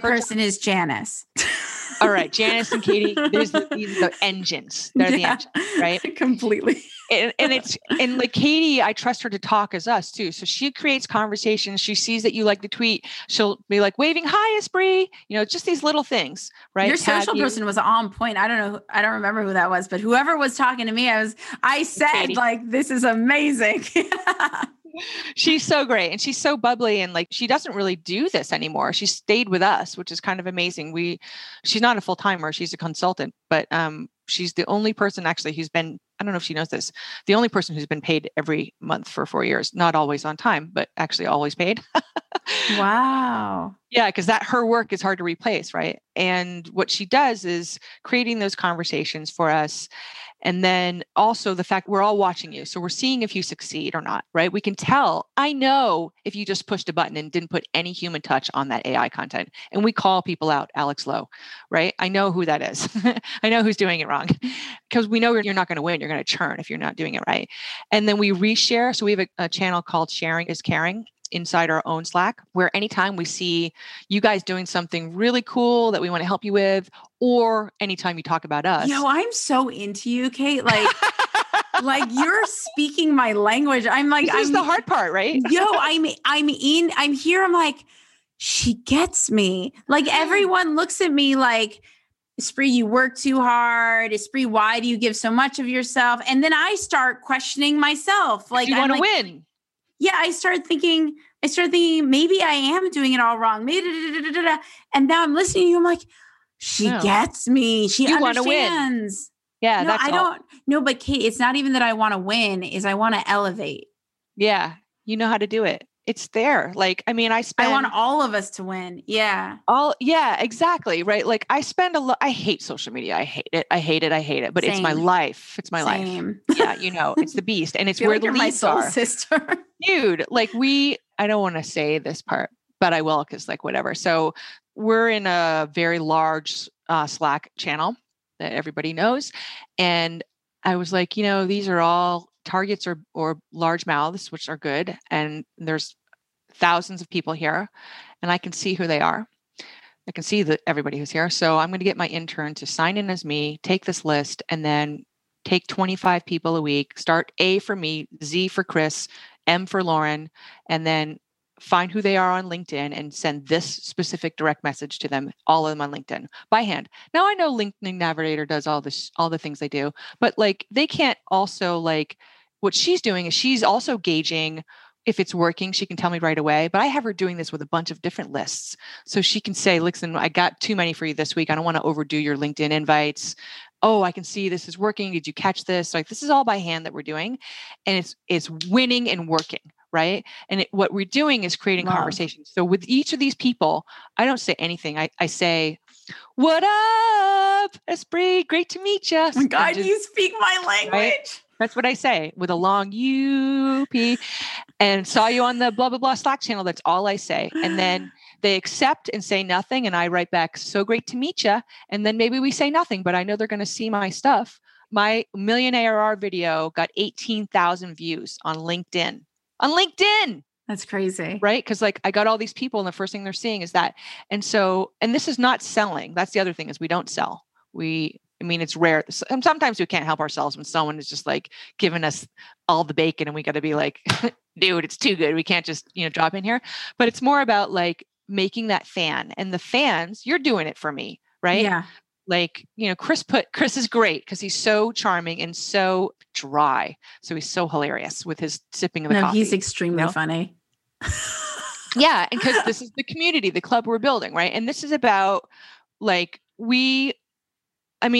person is Janice. All right. Janice and Katie, these are the engines. The engines, right? Completely. And like, Katie, I trust her to talk as us too. So she creates conversations. She sees that you like the tweet. She'll be like, waving, hi, Espree, you know, just these little things, right? Your social person was on point. I don't know. I don't remember who that was, but whoever was talking to me, I said Katie. Like, this is amazing. She's so great. And she's so bubbly. And, like, she doesn't really do this anymore. She stayed with us, which is kind of amazing. She's not a full-timer. She's a consultant, but, she's the only person actually who's been, I don't know if she knows this, the only person who's been paid every month for 4 years, not always on time, but actually always paid. Wow. Yeah. Cause her work is hard to replace. Right. And what she does is creating those conversations for us. And then also the fact we're all watching you. So we're seeing if you succeed or not, right? We can tell, I know if you just pushed a button and didn't put any human touch on that AI content. And we call people out, Alex Lowe, right? I know who that is. I know who's doing it wrong, because we know you're not going to win. You're going to churn if you're not doing it right. And then we reshare. So we have a channel called Sharing is Caring inside our own Slack, where anytime we see you guys doing something really cool that we want to help you with, or anytime you talk about us. Yo, I'm so into you, Kate. Like, like, you're speaking my language. I'm like, this is the hard part, right? Yo, I'm here. I'm like, she gets me. Like, everyone looks at me like, Espree, you work too hard. Espree, why do you give so much of yourself? And then I start questioning myself. Like, you want to win. Yeah, I started thinking maybe I am doing it all wrong. And now I'm listening to you. I'm like, she gets me. She understands. Yeah, no, that's all. No, but Kate, it's not even that I want to win. Is I want to elevate. Yeah, you know how to do it. It's there. Like, I mean, I want all of us to win. Yeah. Yeah, exactly. Right. Like, I spend I hate social media. I hate it. But Same. It's my life. Same. Yeah. You know, it's the beast. And it's where the leads are. Sister. Dude, like, I don't want to say this part, but I will, because, like, whatever. So we're in a very large Slack channel that everybody knows. And I was like, you know, these are all targets or large mouths, which are good. And there's thousands of people here, and I can see who they are. I can see everybody who's here. So I'm going to get my intern to sign in as me, take this list, and then take 25 people a week, start A for me, Z for Chris, M for Lauren, and then find who they are on LinkedIn and send this specific direct message to them, all of them on LinkedIn by hand. Now, I know LinkedIn Navigator does all the things they do, but, like, they can't also, like, what she's doing is she's also gauging if it's working, she can tell me right away. But I have her doing this with a bunch of different lists. So she can say, listen, I got too many for you this week. I don't want to overdo your LinkedIn invites. Oh, I can see this is working. Did you catch this? Like, this is all by hand that we're doing. And it's winning and working, right? And what we're doing is creating conversations. So with each of these people, I don't say anything. I say, what up, Espree? Great to meet you. Oh my God, you speak my language. Right? That's what I say with a long U-P, and saw you on the blah, blah, blah Slack channel. That's all I say. And then they accept and say nothing. And I write back, so great to meet you. And then maybe we say nothing, but I know they're going to see my stuff. My million ARR video got 18,000 views on LinkedIn. On LinkedIn. That's crazy. Right? Because like I got all these people and the first thing they're seeing is that. And so, and this is not selling. That's the other thing is we don't sell. I mean, it's rare. Sometimes we can't help ourselves when someone is just like giving us all the bacon and we got to be like, dude, it's too good. We can't just, drop in here. But it's more about like making that fan and the fans, you're doing it for me. Right. Yeah. Like, Chris is great because he's so charming and so dry. So he's so hilarious with his sipping of the coffee. He's extremely funny. Yeah. And because this is the community, the club we're building. Right. And this is about like,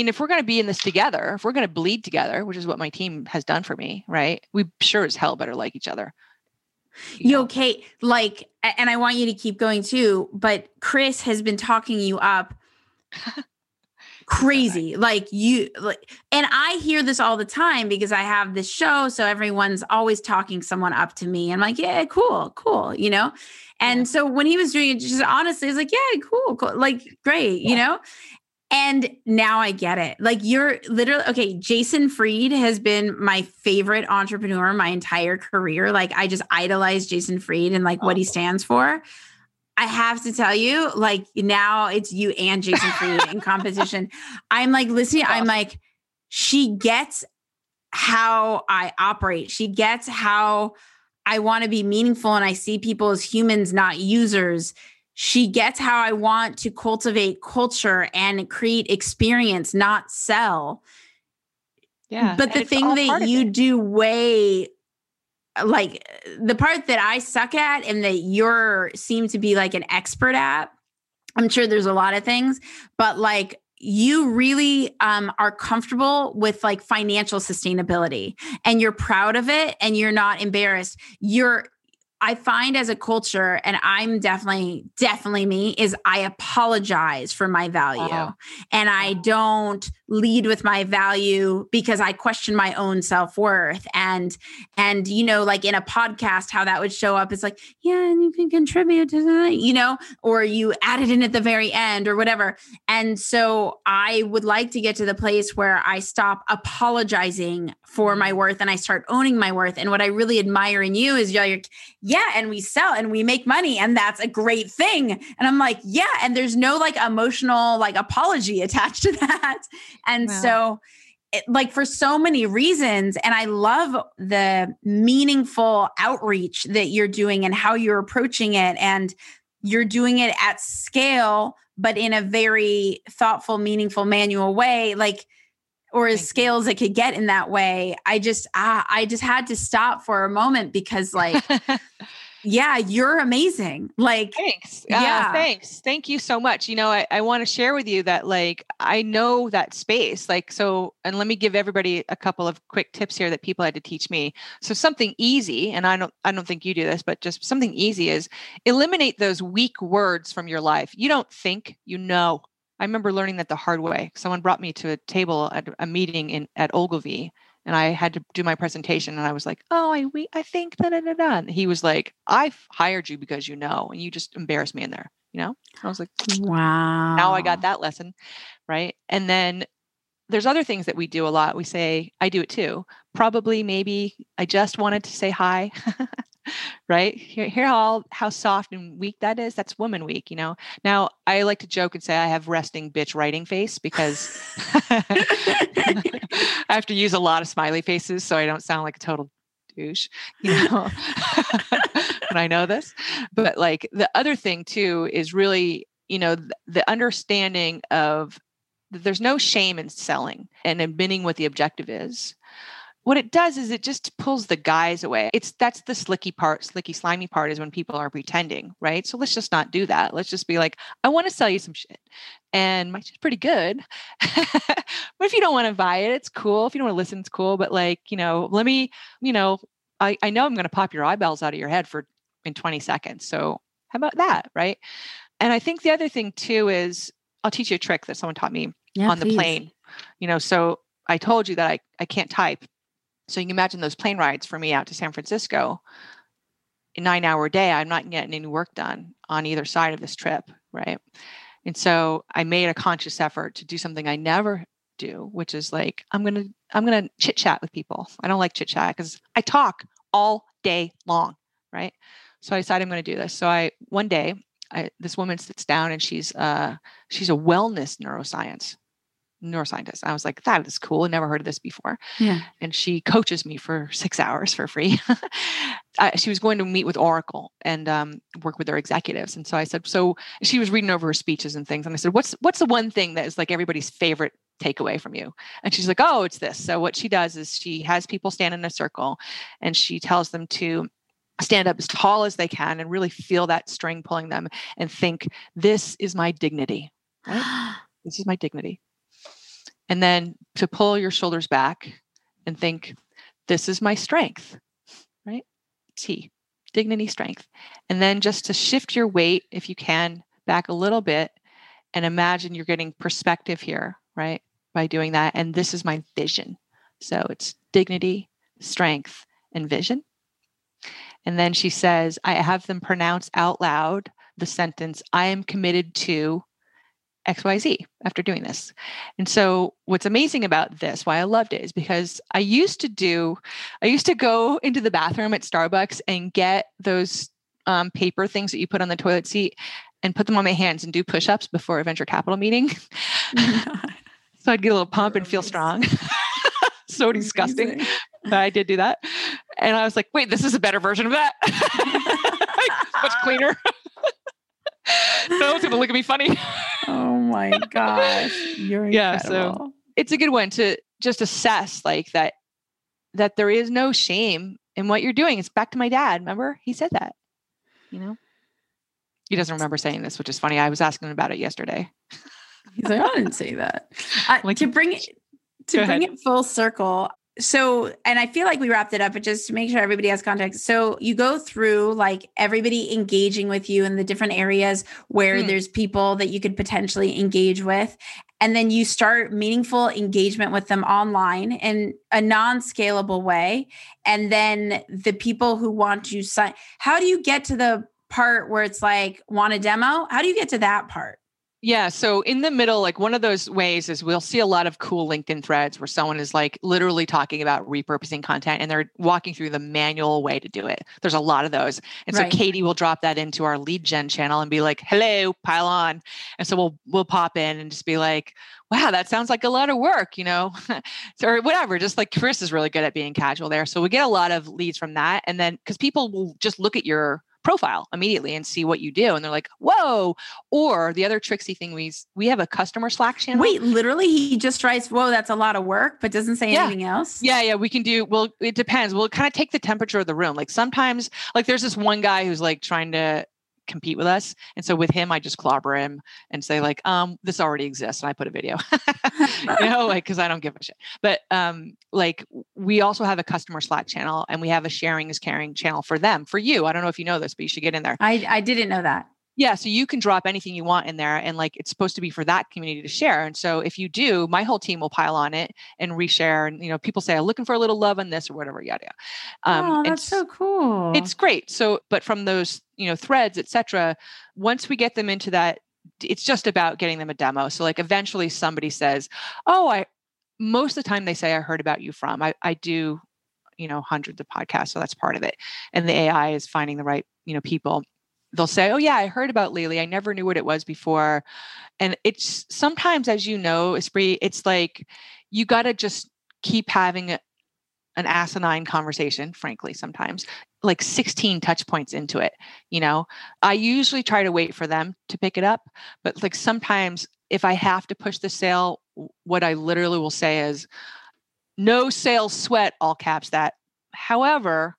if we're going to be in this together, if we're going to bleed together, which is what my team has done for me, right? We sure as hell better like each other. You know? Kate, like, and I want you to keep going too, but Chris has been talking you up crazy. And I hear this all the time because I have this show. So everyone's always talking someone up to me. I'm like, yeah, cool. And so when he was doing it, just honestly, it's like, yeah, cool. Like, great, And now I get it. Like you're literally, okay, Jason Fried has been my favorite entrepreneur my entire career. Like I just idolize Jason Fried and like what he stands for. I have to tell you, like now it's you and Jason Fried in competition. I'm like, listening. Awesome. I'm like, she gets how I operate. She gets how I want to be meaningful. And I see people as humans, not users. She gets how I want to cultivate culture and create experience, not sell. Yeah. But the thing that you do way, like the part that I suck at and that you seem to be like an expert at, I'm sure there's a lot of things, but like you really are comfortable with like financial sustainability and you're proud of it and you're not embarrassed. I find as a culture, and I'm definitely me, is I apologize for my value. And I don't lead with my value because I question my own self-worth. And, like in a podcast, how that would show up is like, yeah, and you can contribute to that, or you add it in at the very end or whatever. And so I would like to get to the place where I stop apologizing for my worth and I start owning my worth. And what I really admire in you is you're like, yeah, and we sell and we make money and that's a great thing. And I'm like, yeah. And there's no like emotional, like apology attached to that. And so it, like for so many reasons, and I love the meaningful outreach that you're doing and how you're approaching it. And you're doing it at scale, but in a very thoughtful, meaningful, manual way. Like, or as scale as it could get in that way. I just had to stop for a moment because like, yeah, you're amazing. Like, thanks. Yeah. Thanks. Thank you so much. I want to share with you that like, I know that space, like, so, and let me give everybody a couple of quick tips here that people had to teach me. So something easy, and I don't think you do this, but just something easy is eliminate those weak words from your life. You don't think, I remember learning that the hard way. Someone brought me to a table at a meeting at Ogilvy, and I had to do my presentation. And I was like, "Oh, I think da da da da." And he was like, "I hired you because and you just embarrassed me in there." And I was like, "Wow!" Now I got that lesson, right? And then there's other things that we do a lot. We say, "I do it too." Probably, maybe I just wanted to say hi. Right? Hear how soft and weak that is. That's woman weak, Now I like to joke and say I have resting bitch writing face because I have to use a lot of smiley faces so I don't sound like a total douche, and I know this. But like the other thing too is really, the understanding of there's no shame in selling and admitting what the objective is. what it does is it just pulls the guise away. That's the slimy part is when people are pretending, right? So let's just not do that. Let's just be like, I want to sell you some shit and my shit's pretty good. But if you don't want to buy it, it's cool. If you don't want to listen, it's cool. But like, let me, I know I'm going to pop your eyeballs out of your head in 20 seconds. So how about that? Right. And I think the other thing too is I'll teach you a trick that someone taught me on the plane, so I told you that I can't type. So you can imagine those plane rides for me out to San Francisco, a 9-hour day, I'm not getting any work done on either side of this trip, right? And so I made a conscious effort to do something I never do, which is like, I'm going to chit chat with people. I don't like chit chat because I talk all day long, right? So I decided I'm going to do this. So this woman sits down and she's a wellness neuroscientist. I was like, that is cool. I never heard of this before. Yeah. And she coaches me for 6 hours for free. She was going to meet with Oracle and work with their executives. And so I said, she was reading over her speeches and things. And I said, what's the one thing that is like everybody's favorite takeaway from you? And she's like, oh, it's this. So what she does is she has people stand in a circle and she tells them to stand up as tall as they can and really feel that string pulling them and think, this is my dignity. Right? This is my dignity. And then to pull your shoulders back and think, this is my strength, right? T, dignity, strength. And then just to shift your weight, if you can, back a little bit and imagine you're getting perspective here, right? By doing that. And this is my vision. So it's dignity, strength, and vision. And then she says, I have them pronounce out loud the sentence, I am committed to XYZ after doing this. And so what's amazing about this, why I loved it, is because I used to go into the bathroom at Starbucks and get those paper things that you put on the toilet seat and put them on my hands and do push-ups before a venture capital meeting. So I'd get a little pump and feel strong. So disgusting. But I did do that. And I was like, wait, this is a better version of that. Like, much cleaner. No one's going to look at me funny. Oh my gosh. You're incredible. Yeah, so it's a good one to just assess like that there is no shame in what you're doing. It's back to my dad. Remember? He said that, He doesn't remember saying this, which is funny. I was asking him about it yesterday. He's like, I didn't say that. To bring it full circle. So, and I feel like we wrapped it up, but just to make sure everybody has context. So you go through like everybody engaging with you in the different areas where there's people that you could potentially engage with. And then you start meaningful engagement with them online in a non-scalable way. And then the people who want to sign, how do you get to the part where it's like, want a demo? How do you get to that part? Yeah. So in the middle, like one of those ways is we'll see a lot of cool LinkedIn threads where someone is like literally talking about repurposing content and they're walking through the manual way to do it. There's a lot of those. And so Katie will drop that into our lead gen channel and be like, hello, pile on. And so we'll pop in and just be like, wow, that sounds like a lot of work, or whatever. Just like Chris is really good at being casual there. So we get a lot of leads from that. And then because people will just look at your profile immediately and see what you do. And they're like, whoa. Or the other tricksy thing, we have a customer Slack channel. Wait, literally he just writes, whoa, that's a lot of work, but doesn't say anything else. Yeah. Well, it depends. We'll kind of take the temperature of the room. Like sometimes like there's this one guy who's like trying to compete with us. And so with him, I just clobber him and say like, this already exists. And I put a video, cause I don't give a shit. But, we also have a customer Slack channel and we have a sharing is caring channel for them, for you. I don't know if you know this, but you should get in there. I didn't know that. Yeah. So you can drop anything you want in there and like, it's supposed to be for that community to share. And so if you do, my whole team will pile on it and reshare. And, people say, I'm looking for a little love on this or whatever, yada, yada. That's so cool. It's great. So, but from those, threads, et cetera, once we get them into that, it's just about getting them a demo. So like eventually somebody says, most of the time they say, I heard about you from, I do, hundreds of podcasts. So that's part of it. And the AI is finding the right, people. They'll say, oh yeah, I heard about Lately. I never knew what it was before. And it's sometimes, as you know, Espree, it's like, you got to just keep having an asinine conversation, frankly, sometimes like 16 touch points into it. I usually try to wait for them to pick it up, but like sometimes if I have to push the sale, what I literally will say is, No sales sweat, all caps that. However,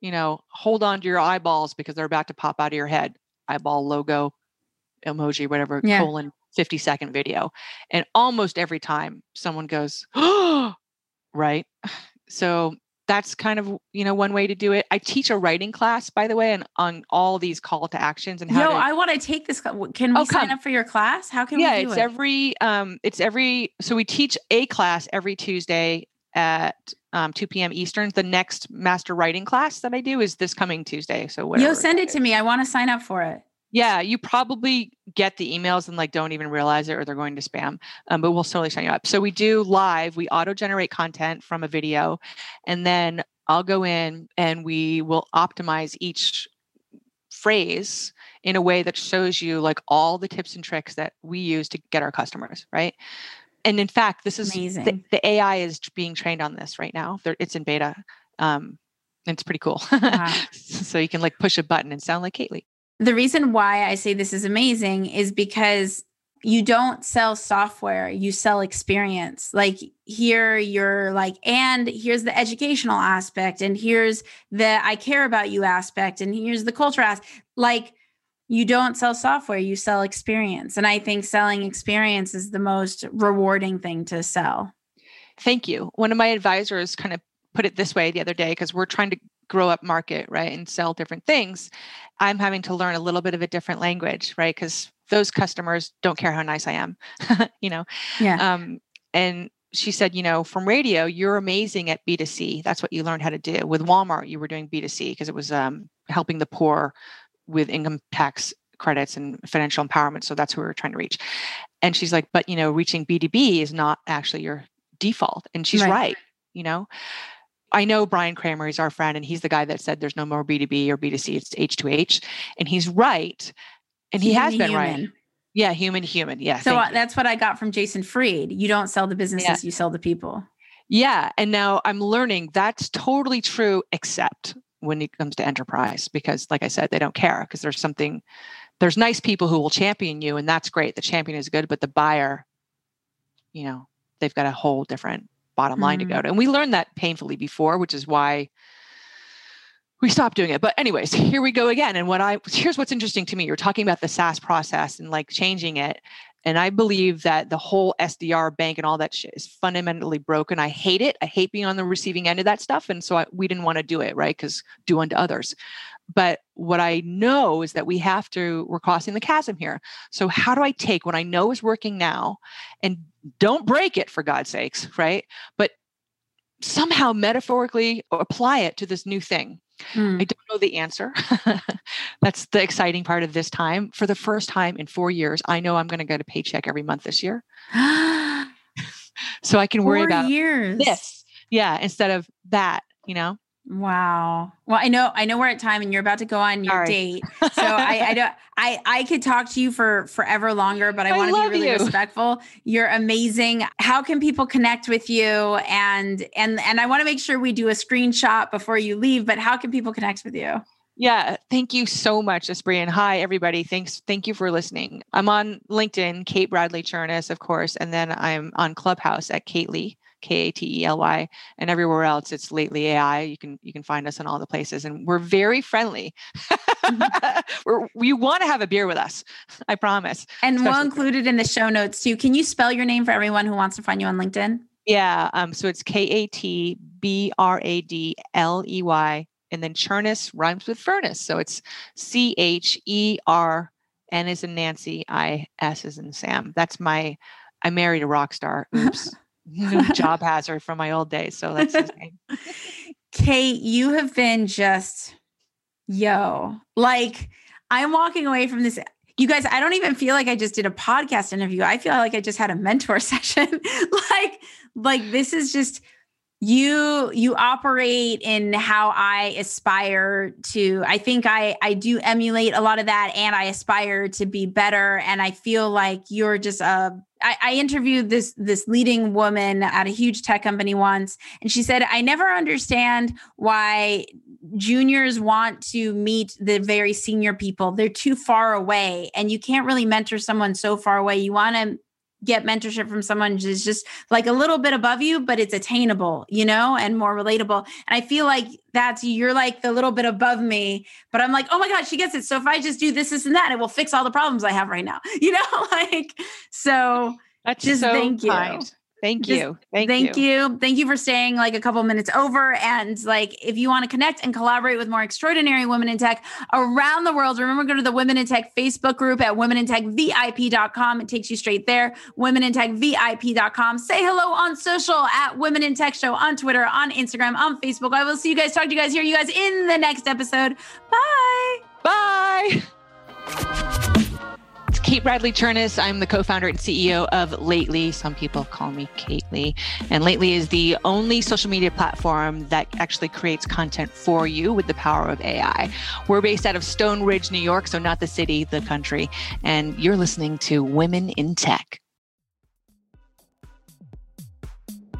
you know, hold on to your eyeballs because they're about to pop out of your head. Eyeball logo, emoji, whatever, yeah. colon, 50-second video. And almost every time someone goes, oh, right? So that's kind of, you know, one way to do it. I teach a writing class, by the way, and on all these call to actions and how to. No, I want to take this. Can we sign up for your class? How can we do it? Yeah, it's every, so we teach a class every Tuesday at 2 p.m. Eastern. The next master writing class that I do is this coming Tuesday. So whatever. Yo, send it to me. I want to sign up for it. Yeah, you probably get the emails and like don't even realize it, or they're going to spam, but we'll certainly sign you up. So we do live, we auto-generate content from a video, and then I'll go in and we will optimize each phrase in a way that shows you like all the tips and tricks that we use to get our customers, right? And in fact, this is amazing. The AI is being trained on this right now. It's in beta. It's pretty cool. Wow. So you can like push a button and sound like Kateley. The reason why I say this is amazing is because you don't sell software, you sell experience. Like here you're like, and here's the educational aspect, and here's the I care about you aspect, and here's the culture aspect. Like you don't sell software, you sell experience. And I think selling experience is the most rewarding thing to sell. Thank you. One of my advisors kind of put it this way the other day, because we're trying to grow up market, right? And sell different things. I'm having to learn a little bit of a different language, right? Because those customers don't care how nice I am, you know? Yeah. And she said, you know, from radio, you're amazing at B2C. That's what you learned how to do. With Walmart, you were doing B2C because it was helping the poor with income tax credits and financial empowerment. So that's who we were trying to reach. And she's like, but, you know, reaching B2B is not actually your default. And she's right, you know? I know Brian Kramer is our friend, and he's the guy that said there's no more B2B or B2C, it's H2H. And he's right. And he has been right. Yeah, human. Yeah. So that's what I got from Jason Fried. You don't sell the businesses, you sell the people. Yeah. And now I'm learning that's totally true, except when it comes to enterprise, because like I said, they don't care because there's nice people who will champion you, and that's great. The champion is good, but the buyer, you know, they've got a whole different bottom line to go to. And we learned that painfully before, which is why we stopped doing it. But anyways, here we go again. And here's what's interesting to me. You're talking about the SaaS process and like changing it. And I believe that the whole SDR bank and all that shit is fundamentally broken. I hate it. I hate being on the receiving end of that stuff. And so we didn't want to do it, right? Because do unto others. But what I know is that we're crossing the chasm here. So how do I take what I know is working now and don't break it for God's sakes, right? But somehow metaphorically apply it to this new thing. I don't know the answer. That's the exciting part of this time. For the first time in 4 years, I know I'm going to get a paycheck every month this year. So I can worry about this. Yeah. Instead of that, you know? Wow. Well, I know we're at time and you're about to go on your date. So I could talk to you for forever longer, but I want to be really respectful. You're amazing. How can people connect with you? And I want to make sure we do a screenshot before you leave, but how can people connect with you? Yeah. Thank you so much, Espree. And hi, everybody. Thank you for listening. I'm on LinkedIn, Kate Bradley Chernis, of course. And then I'm on Clubhouse at Kateley. K-A-T-E-L-Y, and everywhere else it's Lately AI. You can find us in all the places, and we're very friendly. We want to have a beer with us, I promise. And we'll include it in the show notes too. Can you spell your name for everyone who wants to find you on LinkedIn? Yeah. So it's K-A-T-B-R-A-D-L-E-Y, and then Chernis rhymes with furnace. So it's C-H-E-R-N as in Nancy, I-S as in Sam. I married a rock star. Oops. Job hazard from my old days. So that's his name. Kate, you have been just, like I'm walking away from this. You guys, I don't even feel like I just did a podcast interview. I feel like I just had a mentor session. like this is just, you operate in how I aspire to. I think I do emulate a lot of that, and I aspire to be better. And I feel like you're just I interviewed this leading woman at a huge tech company once, and she said, I never understand why juniors want to meet the very senior people. They're too far away, and you can't really mentor someone so far away. You want to get mentorship from someone who's just like a little bit above you, but it's attainable, you know, and more relatable. And I feel like that's, you're like the little bit above me, but I'm like, oh my God, she gets it. So if I just do this, this, and that, it will fix all the problems I have right now, you know, like, so that's just so thank you. Kind. Thank you. Thank you. Thank you for staying like a couple minutes over. And like, if you want to connect and collaborate with more extraordinary women in tech around the world, remember, go to the Women in Tech Facebook group at womenintechvip.com. It takes you straight there. Womenintechvip.com. Say hello on social at Women in Tech Show on Twitter, on Instagram, on Facebook. I will see you guys, talk to you guys, hear you guys in the next episode. Bye. Bye. Kate Bradley Chernis. I'm the co-founder and CEO of Lately. Some people call me Kately. And Lately is the only social media platform that actually creates content for you with the power of AI. We're based out of Stone Ridge, New York, so not the city, the country. And you're listening to Women in Tech.